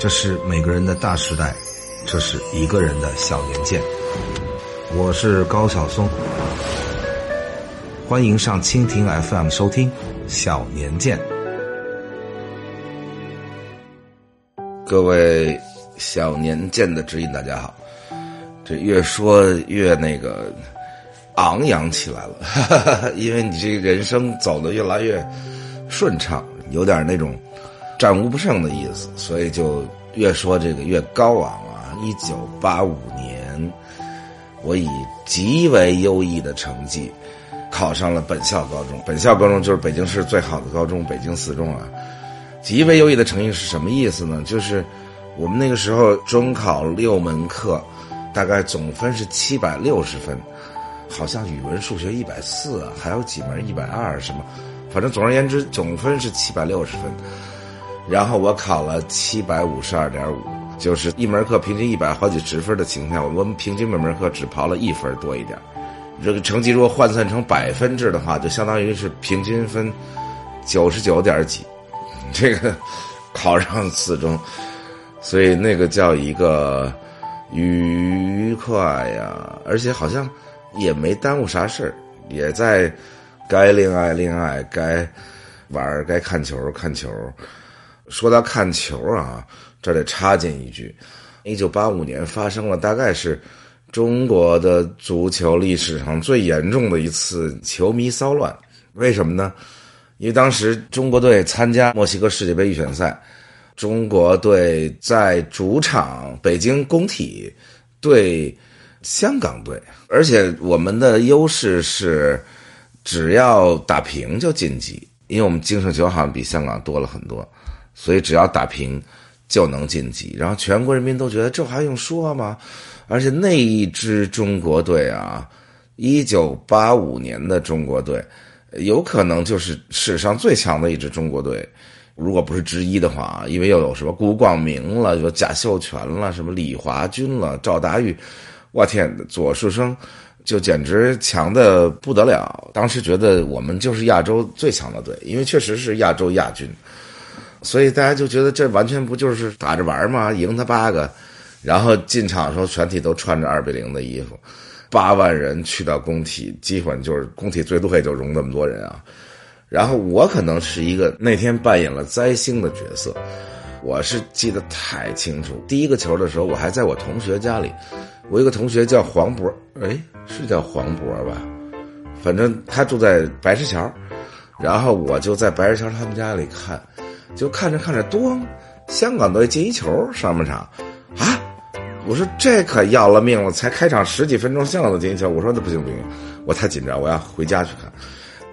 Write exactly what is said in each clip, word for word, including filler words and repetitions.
这是每个人的大时代，这是一个人的小年鉴。我是高晓松，欢迎上蜻蜓 F M 收听小年鉴。各位小年鉴的指引，大家好。这越说越那个昂扬起来了，因为你这个人生走得越来越顺畅，有点那种战无不胜的意思，所以就越说这个越高昂啊！一九八五年，我以极为优异的成绩考上了本校高中。本校高中就是北京市最好的高中，北京四中啊。极为优异的成绩是什么意思呢？就是我们那个时候中考六门课，大概总分是七百六十分，好像语文、数学一百四啊，还有几门一百二什么，反正总而言之，总分是七百六十分。然后我考了 七百五十二点五， 就是一门课平均一百好几十分的情况，我们平均每门课只刨了一分多一点。这个成绩如果换算成百分制的话，就相当于是平均分九十九点几，这个考上四中，所以那个叫一个愉快呀，而且好像也没耽误啥事儿，也在该恋爱恋爱，该玩该看球看球。说到看球啊，这得插进一句，一九八五年发生了大概是中国的足球历史上最严重的一次球迷骚乱。为什么呢？因为当时中国队参加墨西哥世界杯预选赛，中国队在主场北京工体对香港队，而且我们的优势是只要打平就晋级，因为我们净胜球好像比香港多了很多，所以只要打平就能晋级。然后全国人民都觉得这还用说吗？而且那一支中国队啊，一九八五年的中国队有可能就是史上最强的一支中国队，如果不是之一的话，因为又有什么辜广铭了，有贾秀全了，什么李华军了，赵达玉，哇天，左树生，就简直强的不得了。当时觉得我们就是亚洲最强的队，因为确实是亚洲亚军，所以大家就觉得这完全不就是打着玩吗？赢他八个，然后进场的时候全体都穿着二比零的衣服，八万人去到工体，基本就是工体最多也就容那么多人啊。然后我可能是一个那天扮演了灾星的角色，我是记得太清楚。第一个球的时候，我还在我同学家里，我一个同学叫黄渤，哎，是叫黄渤吧？反正他住在白石桥，然后我就在白石桥他们家里看。就看着看着，咚！香港队进一球，上半场，啊！我说这可要了命了！才开场十几分钟，香港队进一球，我说那不行不行，我太紧张，我要回家去看。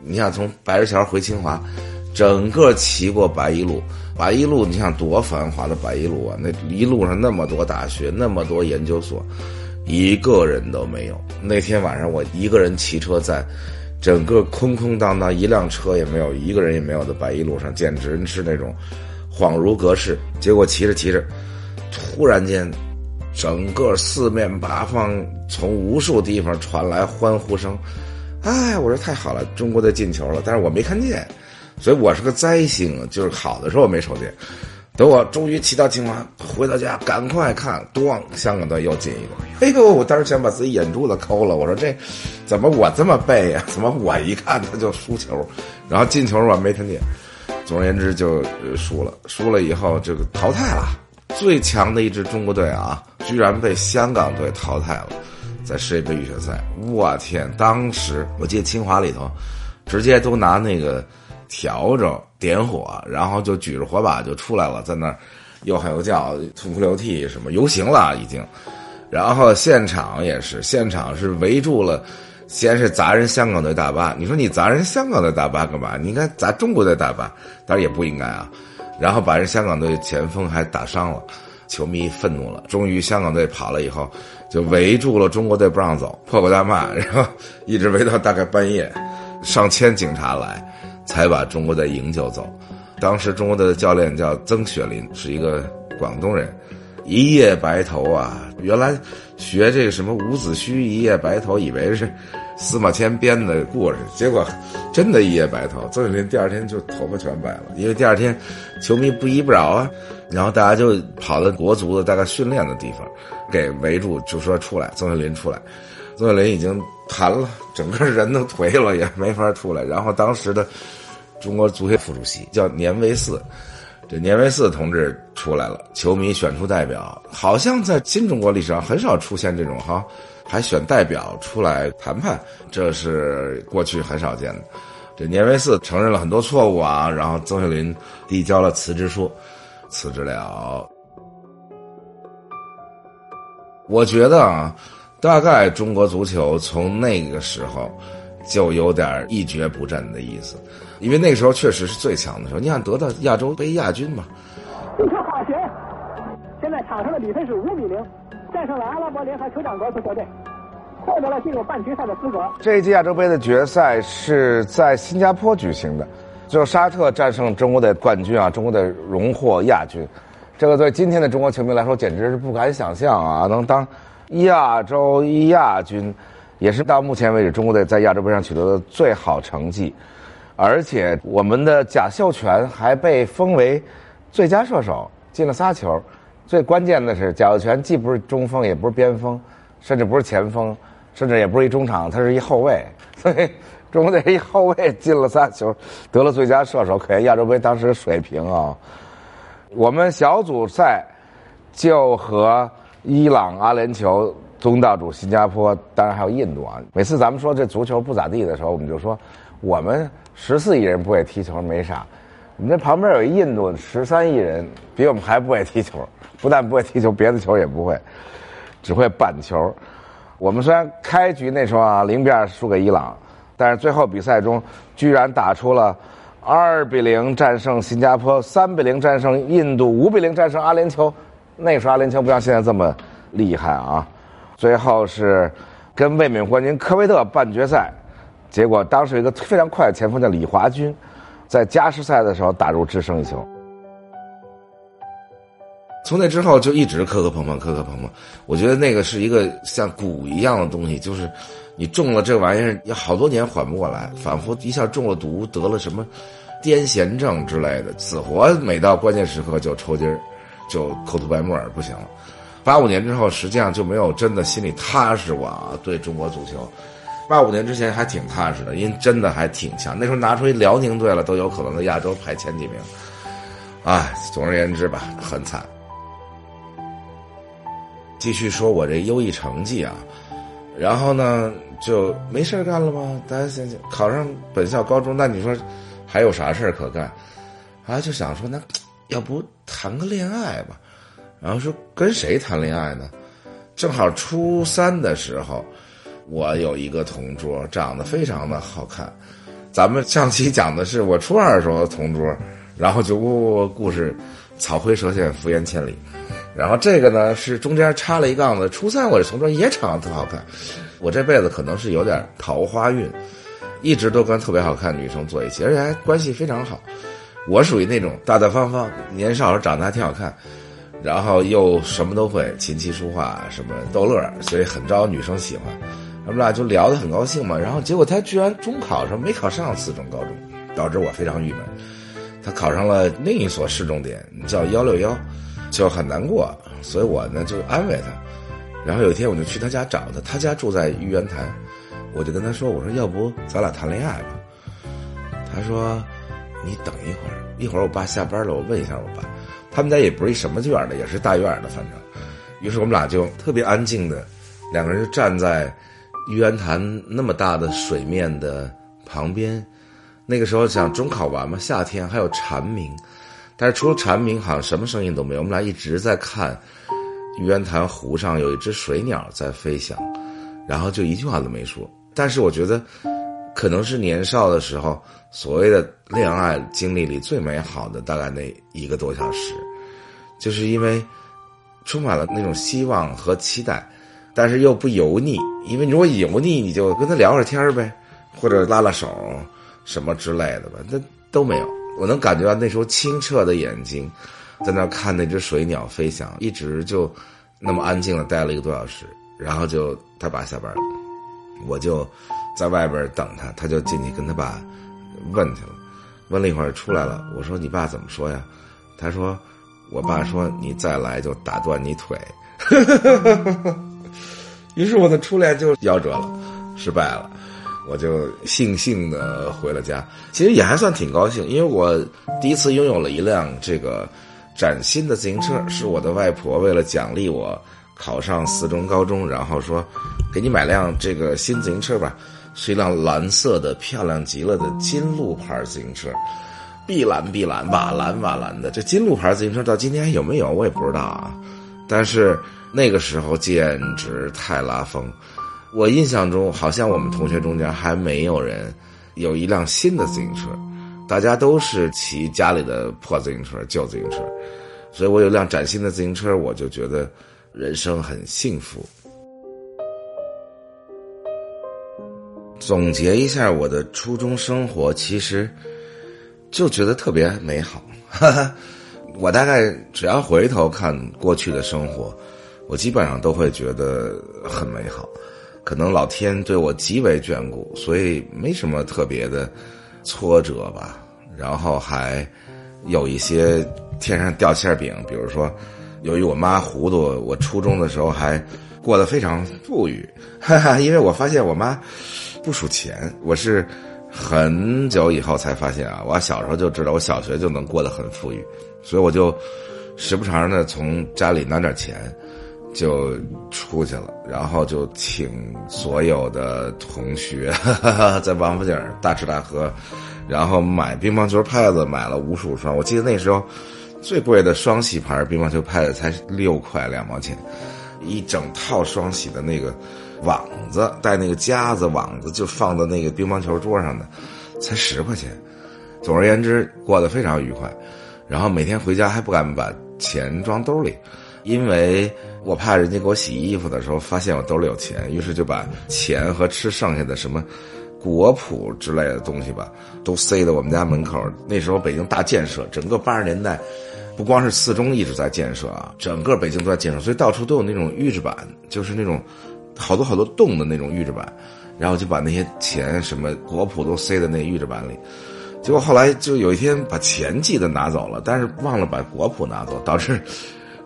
你想从白石桥回清华，整个骑过白一路，白一路你想多繁华的白一路啊！那一路上那么多大学，那么多研究所，一个人都没有。那天晚上我一个人骑车在。整个空空荡荡，一辆车也没有，一个人也没有的白一路上，简直是那种恍如隔世。结果骑着骑着，突然间，整个四面八方从无数地方传来欢呼声。哎，我说太好了，中国队进球了！但是我没看见，所以我是个灾星，就是好的时候没瞅见。等我终于骑到清华回到家，赶快看，咣！香港队又进一个，哎呦！我当时想把自己眼珠子抠了，我说这怎么我这么背呀、啊？怎么我一看他就输球，然后进球我没看见。总而言之就输了，输了以后这个淘汰了。最强的一支中国队啊，居然被香港队淘汰了，在世界杯预选赛。我天！当时我记得清华里头，直接都拿那个。笤帚点火，然后就举着火把就出来了，在那儿又喊又叫，痛哭流涕，什么游行了已经。然后现场也是，现场是围住了，先是砸人香港队大巴。你说你砸人香港队大巴干嘛？你应该砸中国队大巴，当然也不应该啊。然后把人香港队前锋还打伤了，球迷愤怒了。终于香港队跑了以后，就围住了中国队不让走，破口大骂，然后一直围到大概半夜，上千警察来。才把中国队营救走。当时中国队的教练叫曾雪林，是一个广东人，一夜白头啊！原来学这个什么伍子胥一夜白头，以为是司马迁编的故事，结果真的一夜白头。邹永林第二天就头发全白了，因为第二天球迷不依不饶啊，然后大家就跑到国足的大概训练的地方给围住，就说出来，邹永林出来。邹永林已经瘫了，整个人都颓了，也没法出来。然后当时的中国足协副主席叫年维四，这年维四同志出来了，球迷选出代表，好像在新中国历史上很少出现这种哈，还选代表出来谈判，这是过去很少见的。这年维四承认了很多错误啊，然后邹秀林递交了辞职书，辞职了。我觉得啊，大概中国足球从那个时候就有点一蹶不振的意思，因为那个时候确实是最强的时候。你看得到亚洲杯亚军嘛？立刻打拳！现在场上的比分是五比零，战胜了阿拉伯联合酋长国足球队，获得了进入半决赛的资格。这一届亚洲杯的决赛是在新加坡举行的，最后沙特战胜中国的冠军啊，中国的荣获亚军。这个对今天的中国球迷来说简直是不敢想象啊，能当亚洲亚军。也是到目前为止中国队在亚洲杯上取得的最好成绩，而且我们的贾秀全还被封为最佳射手，进了仨球。最关键的是贾秀全既不是中锋也不是边锋，甚至不是前锋，甚至也不是一中场，他是一后卫，所以中国队一后卫进了仨球得了最佳射手，可见亚洲杯当时水平啊。我们小组赛就和伊朗、阿联酋、东道主新加坡，当然还有印度啊。每次咱们说这足球不咋地的时候，我们就说我们十四亿人不会踢球没啥，我们这旁边有印度十三亿人比我们还不会踢球，不但不会踢球，别的球也不会，只会板球。我们虽然开局那时候啊零比二输给伊朗，但是最后比赛中居然打出了二比零战胜新加坡，三比零战胜印度，五比零战胜阿联酋。那个时候阿联酋不像现在这么厉害啊。最后是跟卫冕冠军科威特半决赛，结果当时有一个非常快的前锋叫李华军，在加时赛的时候打入制胜一球。从那之后就一直磕磕碰碰磕磕碰碰，我觉得那个是一个像蛊一样的东西，就是你中了这玩意儿也好多年缓不过来，仿佛一下中了毒，得了什么癫痫症之类的，死活每到关键时刻就抽筋儿，就口吐白沫不行了。八五年之后实际上就没有真的心里踏实过啊，对中国足球。八五年之前还挺踏实的，因为真的还挺强，那时候拿出一辽宁队了都有可能在亚洲排前几名。哎，总而言之吧，很惨。继续说我这优异成绩啊，然后呢就没事干了吗？大家想想，考上本校高中，那你说还有啥事可干啊？就想说那要不谈个恋爱吧。然后说跟谁谈恋爱呢？正好初三的时候，我有一个同桌，长得非常的好看。咱们上期讲的是我初二的时候的同桌，然后就故事草灰蛇线浮言千里。然后这个呢是中间插了一杠子，初三我的同桌也长得特好看，我这辈子可能是有点桃花运，一直都跟特别好看的女生坐一起，而且还关系非常好。我属于那种大大方方，年少时长得还挺好看。然后又什么都会，琴棋书画什么逗乐，所以很招女生喜欢。我们俩就聊得很高兴嘛，然后结果他居然中考上没考上四中高中，导致我非常郁闷。他考上了另一所市重点叫一六一，就很难过，所以我呢就安慰他。然后有一天我就去他家找他，他家住在玉渊潭，我就跟他说，我说要不咱俩谈恋爱吧。他说你等一会儿，一会儿我爸下班了我问一下我爸。他们家也不是什么院的，也是大院的，反正。于是我们俩就特别安静的，两个人就站在玉渊潭那么大的水面的旁边。那个时候想中考完嘛，夏天还有蝉鸣，但是除了蝉鸣好像什么声音都没有。我们俩一直在看玉渊潭湖上有一只水鸟在飞翔，然后就一句话都没说。但是我觉得可能是年少的时候所谓的恋爱经历里最美好的大概那一个多小时，就是因为充满了那种希望和期待，但是又不油腻，因为如果油腻你就跟他聊会儿天呗，或者拉拉手什么之类的吧，那都没有。我能感觉到那时候清澈的眼睛在那看那只水鸟飞翔，一直就那么安静的待了一个多小时。然后就他爸下班了，我就在外边等他，他就进去跟他爸问去了，问了一会儿出来了，我说你爸怎么说呀？他说我爸说你再来就打断你腿。于是我的初恋就夭折了，失败了，我就悻悻的回了家。其实也还算挺高兴，因为我第一次拥有了一辆这个崭新的自行车，是我的外婆为了奖励我考上四中高中，然后说给你买辆这个新自行车吧，是一辆蓝色的漂亮极了的金鹿牌自行车，碧蓝碧蓝瓦蓝瓦蓝的。这金鹿牌自行车到今天还有没有我也不知道啊，但是那个时候简直太拉风。我印象中好像我们同学中间还没有人有一辆新的自行车，大家都是骑家里的破自行车旧自行车，所以我有辆崭新的自行车，我就觉得人生很幸福。总结一下我的初中生活，其实就觉得特别美好。我大概只要回头看过去的生活，我基本上都会觉得很美好，可能老天对我极为眷顾，所以没什么特别的挫折吧。然后还有一些天上掉馅饼，比如说由于我妈糊涂，我初中的时候还过得非常富裕，哈哈，因为我发现我妈不数钱，我是很久以后才发现啊，我小时候就知道，我小学就能过得很富裕，所以我就时不常的从家里拿点钱就出去了，然后就请所有的同学哈哈在王府井大吃大喝，然后买乒乓球拍子，买了无数双，我记得那时候最贵的双喜牌乒乓球拍子才六块两毛钱，一整套双喜的那个网子带那个夹子网子就放在那个乒乓球桌上的才十块钱。总而言之过得非常愉快，然后每天回家还不敢把钱装兜里，因为我怕人家给我洗衣服的时候发现我兜里有钱，于是就把钱和吃剩下的什么果脯之类的东西吧都塞到我们家门口。那时候北京大建设，整个八十年代不光是四中一直在建设啊，整个北京都在建设，所以到处都有那种预制板，就是那种好多好多洞的那种预制板，然后就把那些钱什么果脯都塞在那预制板里。结果后来就有一天把钱记得拿走了，但是忘了把果脯拿走，导致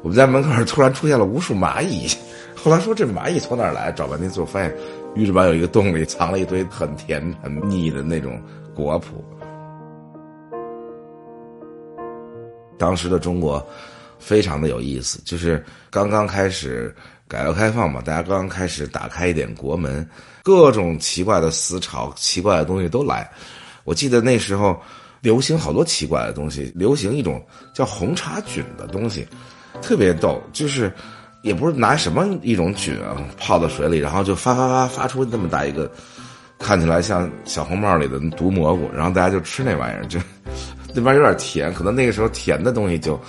我们家门口突然出现了无数蚂蚁。后来说这蚂蚁从哪儿来，找半天就发现预制板有一个洞里藏了一堆很甜很腻的那种果脯。当时的中国非常的有意思，就是刚刚开始改革开放嘛，大家刚刚开始打开一点国门，各种奇怪的思潮奇怪的东西都来。我记得那时候流行好多奇怪的东西，流行一种叫红茶菌的东西，特别逗，就是也不是拿什么一种菌啊泡到水里，然后就发发发发出那么大一个看起来像小红帽里的毒蘑菇，然后大家就吃那玩意儿，就那边有点甜，可能那个时候甜的东西就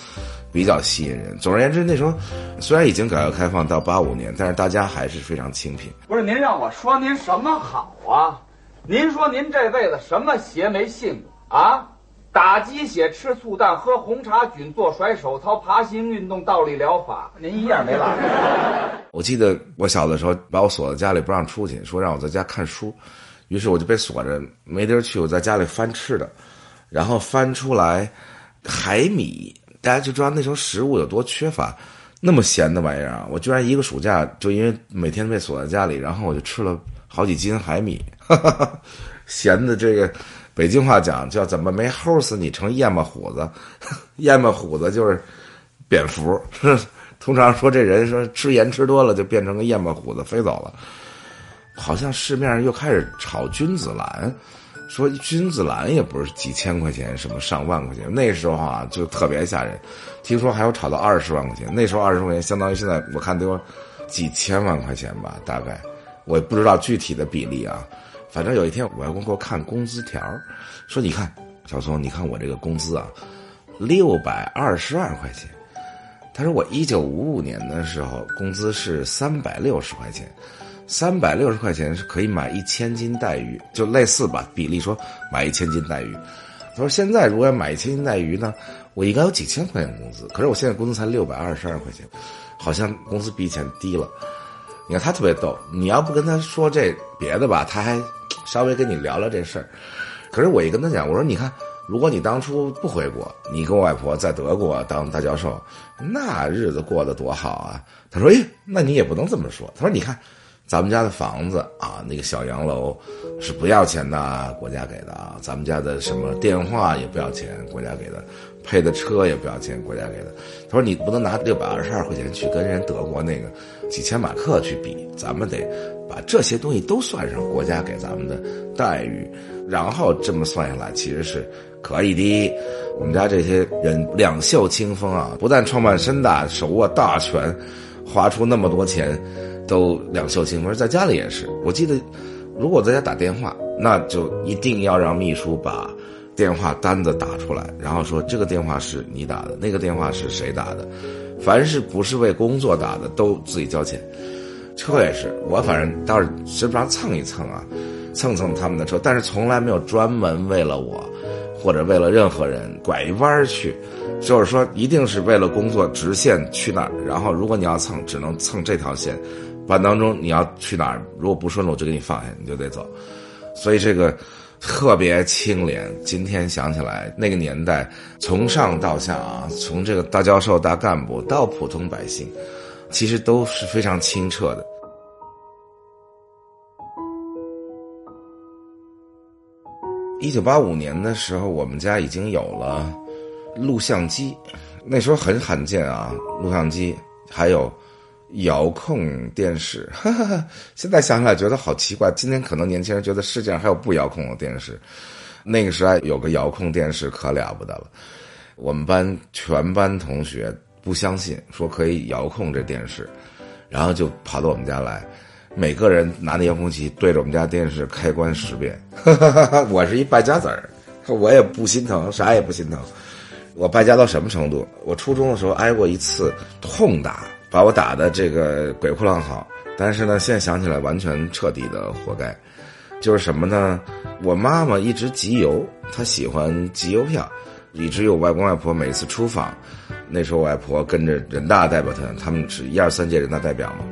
比较吸引人。总而言之，那时候虽然已经改革开放到八五年，但是大家还是非常清贫。不是您让我说您什么好啊？您说您这辈子什么邪没信过啊？打鸡血、吃醋蛋、喝红茶菌、做甩手操、爬行运动、倒立疗法，您一样没落下。我记得我小的时候把我锁在家里不让出去，说让我在家看书，于是我就被锁着没地儿去，我在家里翻吃的，然后翻出来海米，大家就知道那时候食物有多缺乏，那么咸的玩意儿啊！我居然一个暑假就因为每天被锁在家里，然后我就吃了好几斤海米，哈哈哈，咸的这个。北京话讲叫怎么没齁死你成燕巴虎子，燕巴虎子就是蝙蝠，通常说这人说吃盐吃多了就变成个燕巴虎子飞走了。好像市面上又开始炒君子兰，说君子兰也不是几千块钱什么上万块钱，那时候啊就特别吓人，听说还有炒到二十万块钱，那时候二十块钱相当于现在我看得有几千万块钱吧，大概我也不知道具体的比例啊。反正有一天我要给我看工资条，说你看小松，你看我这个工资啊六百二十二块钱，他说我一九五五年的时候工资是三百六十块钱，三百六十块钱是可以买一千斤带鱼，就类似吧，比例说买一千斤带鱼。他说现在如果要买一千斤带鱼呢，我应该有几千块钱工资，可是我现在工资才六百二十二块钱，好像工资比以前低了。你看他特别逗，你要不跟他说这别的吧，他还稍微跟你聊聊这事儿。可是我一跟他讲，我说你看，如果你当初不回国，你跟我外婆在德国当大教授，那日子过得多好啊。他说，哎，那你也不能这么说。他说，你看咱们家的房子啊，那个小洋楼是不要钱的，国家给的啊。咱们家的什么电话也不要钱，国家给的。配的车也不要钱，国家给的。他说你不能拿六百二十二块钱去跟人德国那个几千马克去比，咱们得把这些东西都算上国家给咱们的待遇，然后这么算下来其实是可以的。我们家这些人两袖清风啊，不但创办深大，手握大权，花出那么多钱都两袖清风。在家里也是，我记得如果在家打电话，那就一定要让秘书把电话单子打出来，然后说这个电话是你打的，那个电话是谁打的，凡是不是为工作打的都自己交钱。车也是，我反正倒是时不常蹭一蹭啊，蹭蹭他们的车，但是从来没有专门为了我或者为了任何人拐一弯去，就是说一定是为了工作直线去哪儿，然后如果你要蹭只能蹭这条线，半当中你要去哪儿，如果不顺路就给你放下，你就得走。所以这个特别清廉，今天想起来那个年代从上到下啊，从这个大教授大干部到普通百姓，其实都是非常清澈的。一九八五年的时候，我们家已经有了录像机，那时候很罕见啊，录像机还有遥控电视，哈哈哈！现在想起来觉得好奇怪。今天可能年轻人觉得世界上还有不遥控的电视，那个时代有个遥控电视可了不得了。我们班全班同学不相信，说可以遥控这电视，然后就跑到我们家来，每个人拿着遥控器对着我们家电视开关十遍。哈哈哈哈！我是一败家子儿，我也不心疼，啥也不心疼。我败家到什么程度？我初中的时候挨过一次痛打。把我打的这个鬼哭狼嚎，但是呢现在想起来完全彻底的活该。就是什么呢，我妈妈一直集邮，她喜欢集邮票，以至于我外公外婆每次出访，那时候我外婆跟着人大代表团，他们是一二三届人大代表嘛，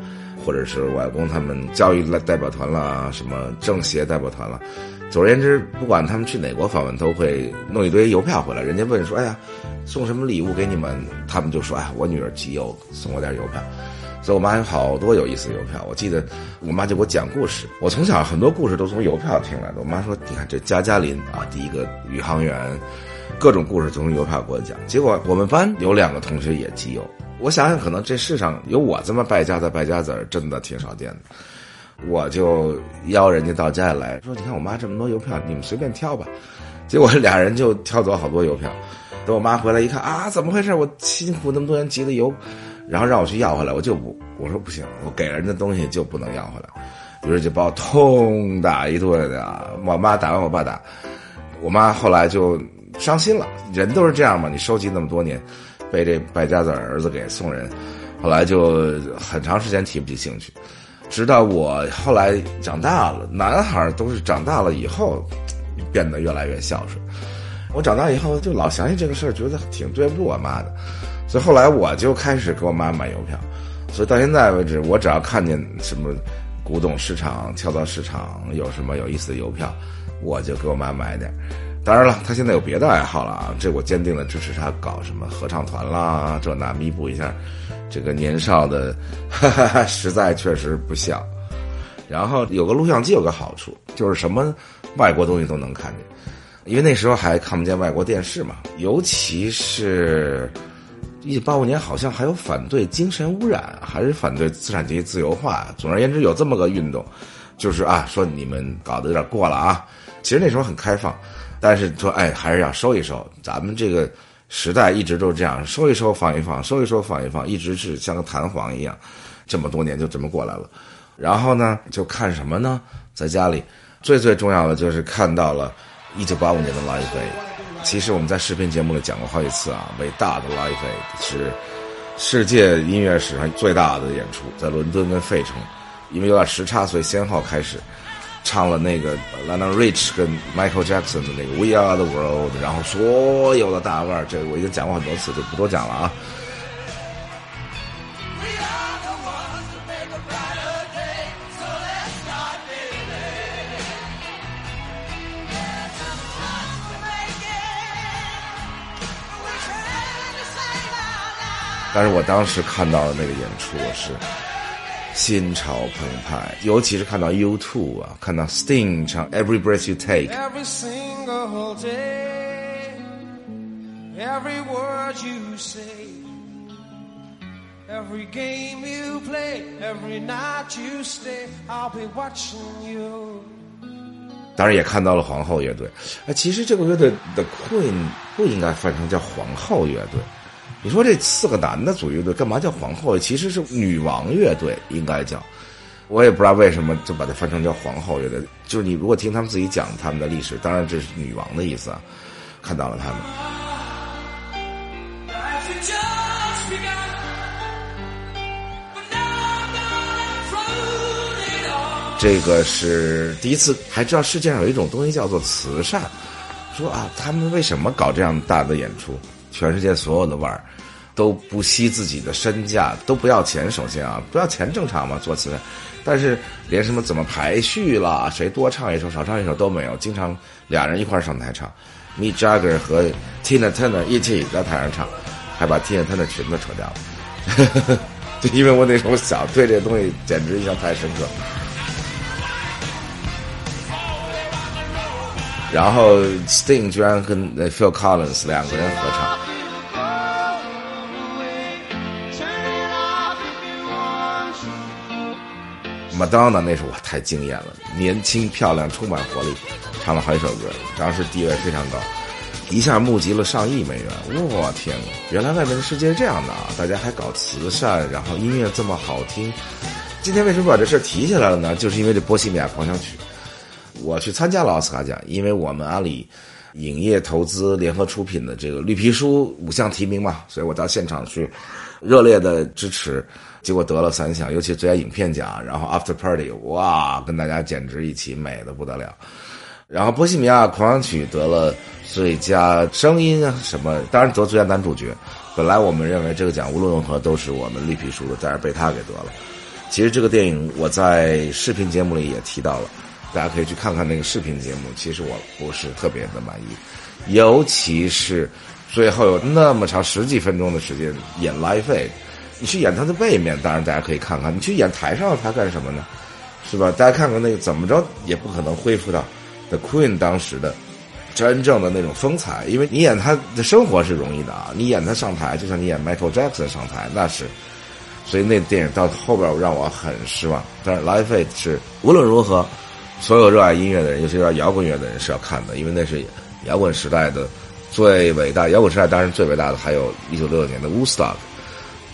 或者是我外公他们教育代表团啦，什么政协代表团啦，总而言之不管他们去哪国访问都会弄一堆邮票回来。人家问说，哎呀送什么礼物给你们，他们就说，哎，我女儿集邮送我点邮票。所以我妈有好多有意思的邮票，我记得我妈就给我讲故事，我从小很多故事都从邮票听来的。我妈说你看这加加林啊，第一个宇航员，各种故事从邮票给我讲。结果我们班有两个同学也集邮，我想想可能这世上有我这么败家的败家子儿真的挺少见的。我就邀人家到家里来，说你看我妈这么多邮票，你们随便挑吧。结果俩人就挑走好多邮票，等我妈回来一看啊，怎么回事，我辛苦那么多人集的邮，然后让我去要回来，我就不，我说不行，我给人的东西就不能要回来。于是就把我痛打一顿啊，我妈打完我爸打，我妈后来就伤心了。人都是这样嘛，你收集那么多年，被这败家子儿子给送人，后来就很长时间提不起兴趣。直到我后来长大了，男孩都是长大了以后变得越来越孝顺。我长大以后就老想起这个事儿，觉得挺对不住我妈的，所以后来我就开始给我妈买邮票。所以到现在为止，我只要看见什么古董市场、跳蚤市场有什么有意思的邮票，我就给我妈买点。当然了，她现在有别的爱好了啊，这我坚定的支持她搞什么合唱团啦，这那弥补一下这个年少的哈哈哈，实在确实不孝。然后有个录像机有个好处，就是什么外国东西都能看见，因为那时候还看不见外国电视嘛。尤其是一九八五年好像还有反对精神污染，还是反对资产阶级自由化，总而言之有这么个运动，就是啊说你们搞得有点过了啊。其实那时候很开放，但是说哎还是要收一收，咱们这个时代一直都是这样，收一收放一放，收一收放一放，一直是像个弹簧一样，这么多年就这么过来了。然后呢就看什么呢，在家里最最重要的就是看到了一九八五年的 Live Aid。 其实我们在视频节目里讲过好几次啊，伟大的 Live Aid 是世界音乐史上最大的演出，在伦敦跟费城，因为有点时差所以先后开始，唱了那个 Lana Rich 跟 Michael Jackson 的那个 We Are the World， 然后所有的大腕儿，这个我已经讲过很多次就不多讲了啊。但是我当时看到那个演出，我是心潮澎湃，尤其是看到 U two 啊，看到 Sting 唱 Every Breath You Take， Every single day, Every word you say, Every game you play, Every night you stay, I'll be watching you。 当然也看到了皇后乐队。其实这个乐队的 Queen 不应该翻成叫皇后乐队，你说这四个男的组乐队干嘛叫皇后？其实是女王乐队应该叫，我也不知道为什么就把它翻成叫皇后乐队。就是你如果听他们自己讲他们的历史，当然这是女王的意思啊。看到了他们，这个是第一次还知道世界上有一种东西叫做慈善，说啊他们为什么搞这样大的演出，全世界所有的腕儿都不惜自己的身价，都不要钱。首先啊，不要钱正常嘛，做慈善。但是连什么怎么排序啦，谁多唱一首少唱一首都没有，经常俩人一块上台唱。Mick Jagger 和 Tina Turner 一起在台上唱，还把 Tina Turner 裙子扯掉了。就因为我那时候小，对这东西简直印象太深刻。然后 Sting 居然跟 Phil Collins 两个人合唱，Madonna 那时候我太惊艳了，年轻漂亮充满活力，唱了好几首歌，当时地位非常高，一下募集了上亿美元。我天，原来外面的世界是这样的啊！大家还搞慈善，然后音乐这么好听。今天为什么把这事提起来了呢？就是因为这《波西米亚狂想曲》。我去参加了奥斯卡奖，因为我们阿里影业投资联合出品的这个绿皮书五项提名嘛，所以我到现场去热烈的支持，结果得了三项，尤其最佳影片奖，然后 After Party， 哇，跟大家简直一起美的不得了。然后《波西米亚狂想曲》得了最佳声音啊什么，当然得最佳男主角。本来我们认为这个奖无论如何都是我们绿皮书的，但是被他给得了。其实这个电影我在视频节目里也提到了，大家可以去看看那个视频节目，其实我不是特别的满意，尤其是最后有那么长十几分钟的时间演 Live Aid， 你去演他的背面，当然大家可以看看，你去演台上他干什么呢？是吧？大家看看那个怎么着也不可能恢复到 The Queen 当时的真正的那种风采，因为你演他的生活是容易的啊，你演他上台，就像你演 Michael Jackson 上台那是。所以那电影到后边让我很失望，但是 Live Aid 是无论如何。所有热爱音乐的人，尤其是摇滚乐的人是要看的，因为那是摇滚时代的最伟大。摇滚时代当然最伟大的还有一九六六年的 Woodstock，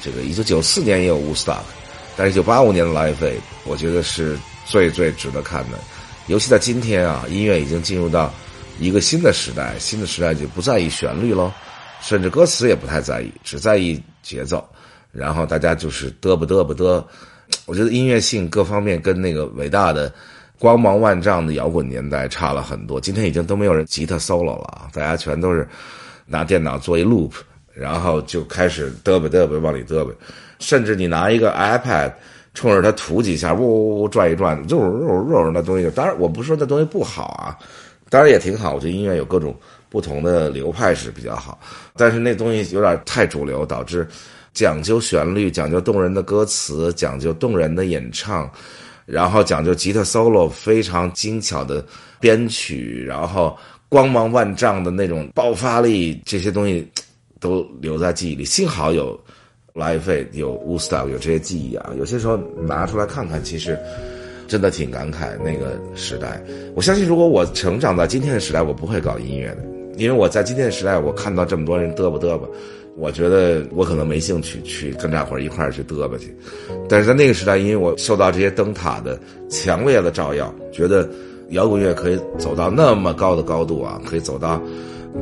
这个一九九四年也有 Woodstock， 但是一九八五年的 Live Aid 我觉得是最最值得看的。尤其在今天啊，音乐已经进入到一个新的时代，新的时代就不在意旋律咯，甚至歌词也不太在意，只在意节奏，然后大家就是嘚不嘚不嘚。我觉得音乐性各方面跟那个伟大的光芒万丈的摇滚年代差了很多，今天已经都没有人吉他 solo 了，大家全都是拿电脑做一 loop， 然后就开始嘚啵嘚啵往里嘚啵，甚至你拿一个 iPad 冲着它涂几下，呜呜转一转，肉肉肉那东西。当然我不是说那东西不好啊，当然也挺好，我觉得音乐有各种不同的流派是比较好，但是那东西有点太主流，导致讲究旋律，讲究动人的歌词，讲究动人的演唱，然后讲究吉他 solo， 非常精巧的编曲，然后光芒万丈的那种爆发力，这些东西都留在记忆里。幸好有 Live Aid， 有 Woodstock， 有这些记忆啊，有些时候拿出来看看，其实真的挺感慨那个时代。我相信如果我成长在今天的时代，我不会搞音乐的，因为我在今天的时代，我看到这么多人嘚吧嘚吧，我觉得我可能没兴趣去跟大伙儿一块儿去嘚吧去。但是在那个时代，因为我受到这些灯塔的强烈的照耀，觉得摇滚乐可以走到那么高的高度啊，可以走到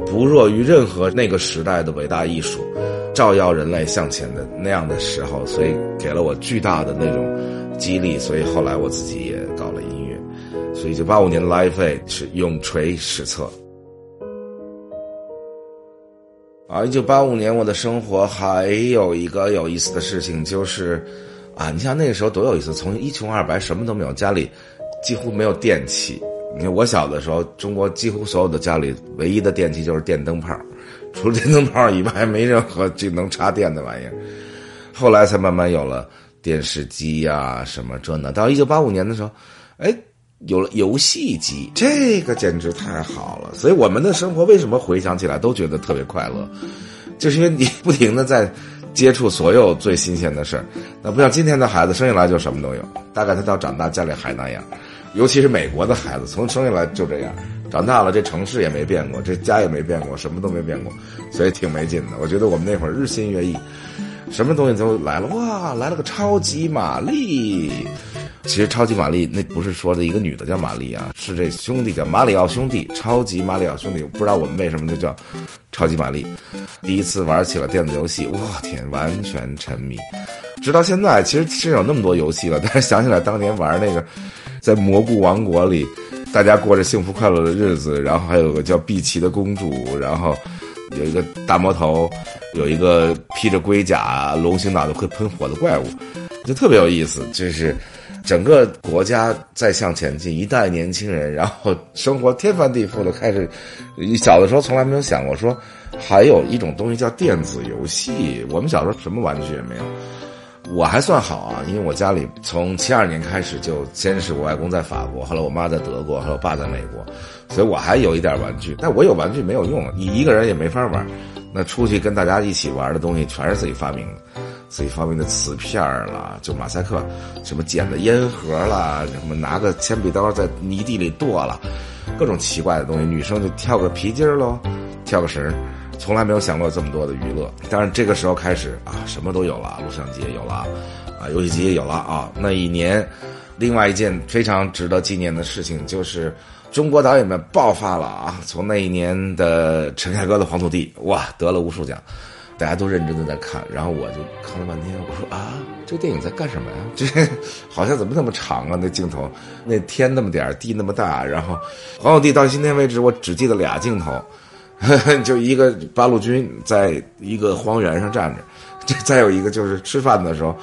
不弱于任何那个时代的伟大艺术，照耀人类向前的那样的时候，所以给了我巨大的那种激励，所以后来我自己也搞了音乐。所以一九八五年 Live Aid 是永垂史册啊。一九八五年我的生活还有一个有意思的事情，就是啊，你像那个时候多有意思，从一穷二白什么都没有，家里几乎没有电器。你看我小的时候，中国几乎所有的家里唯一的电器就是电灯泡，除了电灯泡以外没任何这能插电的玩意儿。后来才慢慢有了电视机啊什么这呢。到一九八五年的时候，哎，有了游戏机，这个简直太好了。所以我们的生活为什么回想起来都觉得特别快乐，就是因为你不停的在接触所有最新鲜的事儿。那不像今天的孩子生下来就什么都有，大概他到长大家里还那样，尤其是美国的孩子从生下来就这样，长大了这城市也没变过，这家也没变过，什么都没变过，所以挺没劲的。我觉得我们那会儿日新月异，什么东西都来了。哇，来了个超级玛丽。其实超级玛丽那不是说的一个女的叫玛丽啊，是这兄弟叫马里奥兄弟，超级马里奥兄弟。不知道我们为什么就叫超级玛丽。第一次玩起了电子游戏，哇天，完全沉迷。直到现在其实是有那么多游戏了，但是想起来当年玩那个在蘑菇王国里大家过着幸福快乐的日子，然后还有个叫碧琪的公主，然后有一个大魔头，有一个披着龟甲龙形脑袋会喷火的怪物，就特别有意思。就是整个国家在向前进，一代年轻人然后生活天翻地覆的开始。小的时候从来没有想过说还有一种东西叫电子游戏，我们小时候什么玩具也没有。我还算好啊，因为我家里从七二年开始就先是我外公在法国，后来我妈在德国，后来我爸在美国，所以我还有一点玩具。但我有玩具没有用，你一个人也没法玩，那出去跟大家一起玩的东西全是自己发明的，自己发明的瓷片啦，就马赛克，什么捡的烟盒啦，什么拿个铅笔刀在泥地里剁啦，各种奇怪的东西。女生就跳个皮筋咯，跳个绳，从来没有想过这么多的娱乐。但是这个时候开始啊，什么都有了，录像机也有了，啊，游戏机也有了啊。那一年，另外一件非常值得纪念的事情就是中国导演们爆发了啊！从那一年的陈凯歌的《黄土地》，哇，得了无数奖。大家都认真的在看，然后我就看了半天，我说啊，这个电影在干什么呀？这好像怎么那么长啊？那镜头，那天那么点，地那么大，然后黄土地到今天为止，我只记得俩镜头，呵呵，就一个八路军在一个荒原上站着，这再有一个就是吃饭的时候，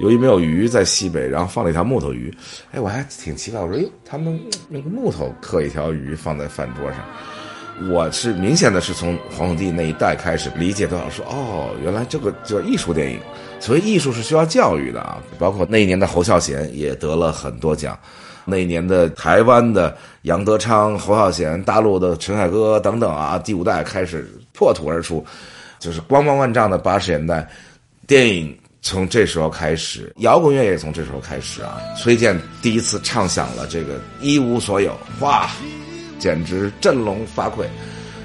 由于没有鱼在西北，然后放了一条木头鱼。哎，我还挺奇怪，我说哟，他们用木头刻一条鱼放在饭桌上。我是明显的是从黄土地那一代开始理解到说，哦，原来这个叫艺术电影。所以艺术是需要教育的啊，包括那一年的侯孝贤也得了很多奖，那一年的台湾的杨德昌、侯孝贤，大陆的陈凯歌等等啊，第五代开始破土而出，就是光芒万丈的八十年代，电影从这时候开始，摇滚乐也从这时候开始啊。崔健第一次唱响了这个一无所有，哇！简直振聋发聩，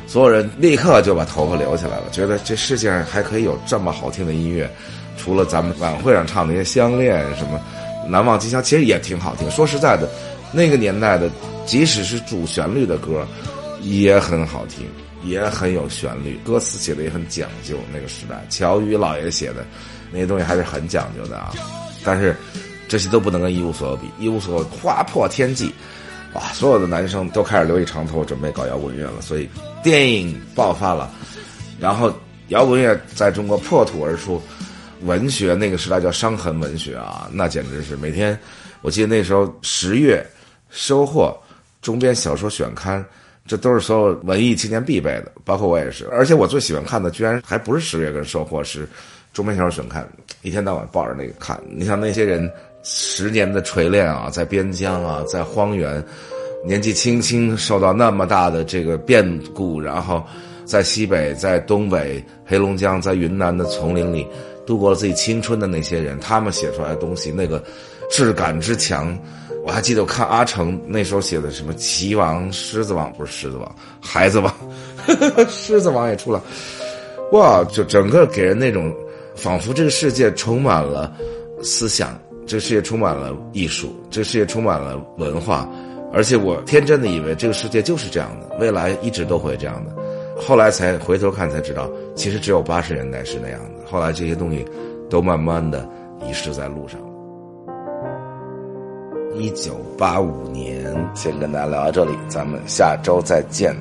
所有人立刻就把头发留起来了，觉得这世界上还可以有这么好听的音乐。除了咱们晚会上唱的那些相恋什么难忘今宵，其实也挺好听。说实在的，那个年代的即使是主旋律的歌也很好听，也很有旋律，歌词写的也很讲究。那个时代乔羽老爷写的那些东西还是很讲究的啊，但是这些都不能跟一无所有比。一无所有划破天际，哇！所有的男生都开始留一长头，准备搞摇滚乐了，所以电影爆发了，然后摇滚乐在中国破土而出。文学那个时代叫伤痕文学啊，那简直是每天，我记得那时候十月、收获、中编小说选刊，这都是所有文艺青年必备的，包括我也是。而且我最喜欢看的，居然还不是十月跟收获，是中编小说选刊，一天到晚抱着那个看。你像那些人。十年的锤炼啊，在边疆啊，在荒原，年纪轻轻受到那么大的这个变故，然后在西北、在东北、黑龙江、在云南的丛林里度过了自己青春的那些人，他们写出来的东西那个质感之强。我还记得我看阿城那时候写的什么棋王、狮子王，不是狮子王，孩子王，狮子王也出来，哇，就整个给人那种仿佛这个世界充满了思想，这世界充满了艺术，这世界充满了文化。而且我天真的以为这个世界就是这样的，未来一直都会这样的。后来才回头看才知道，其实只有八十年代是那样的，后来这些东西都慢慢的遗失在路上。一九八五年先跟大家聊到这里，咱们下周再见。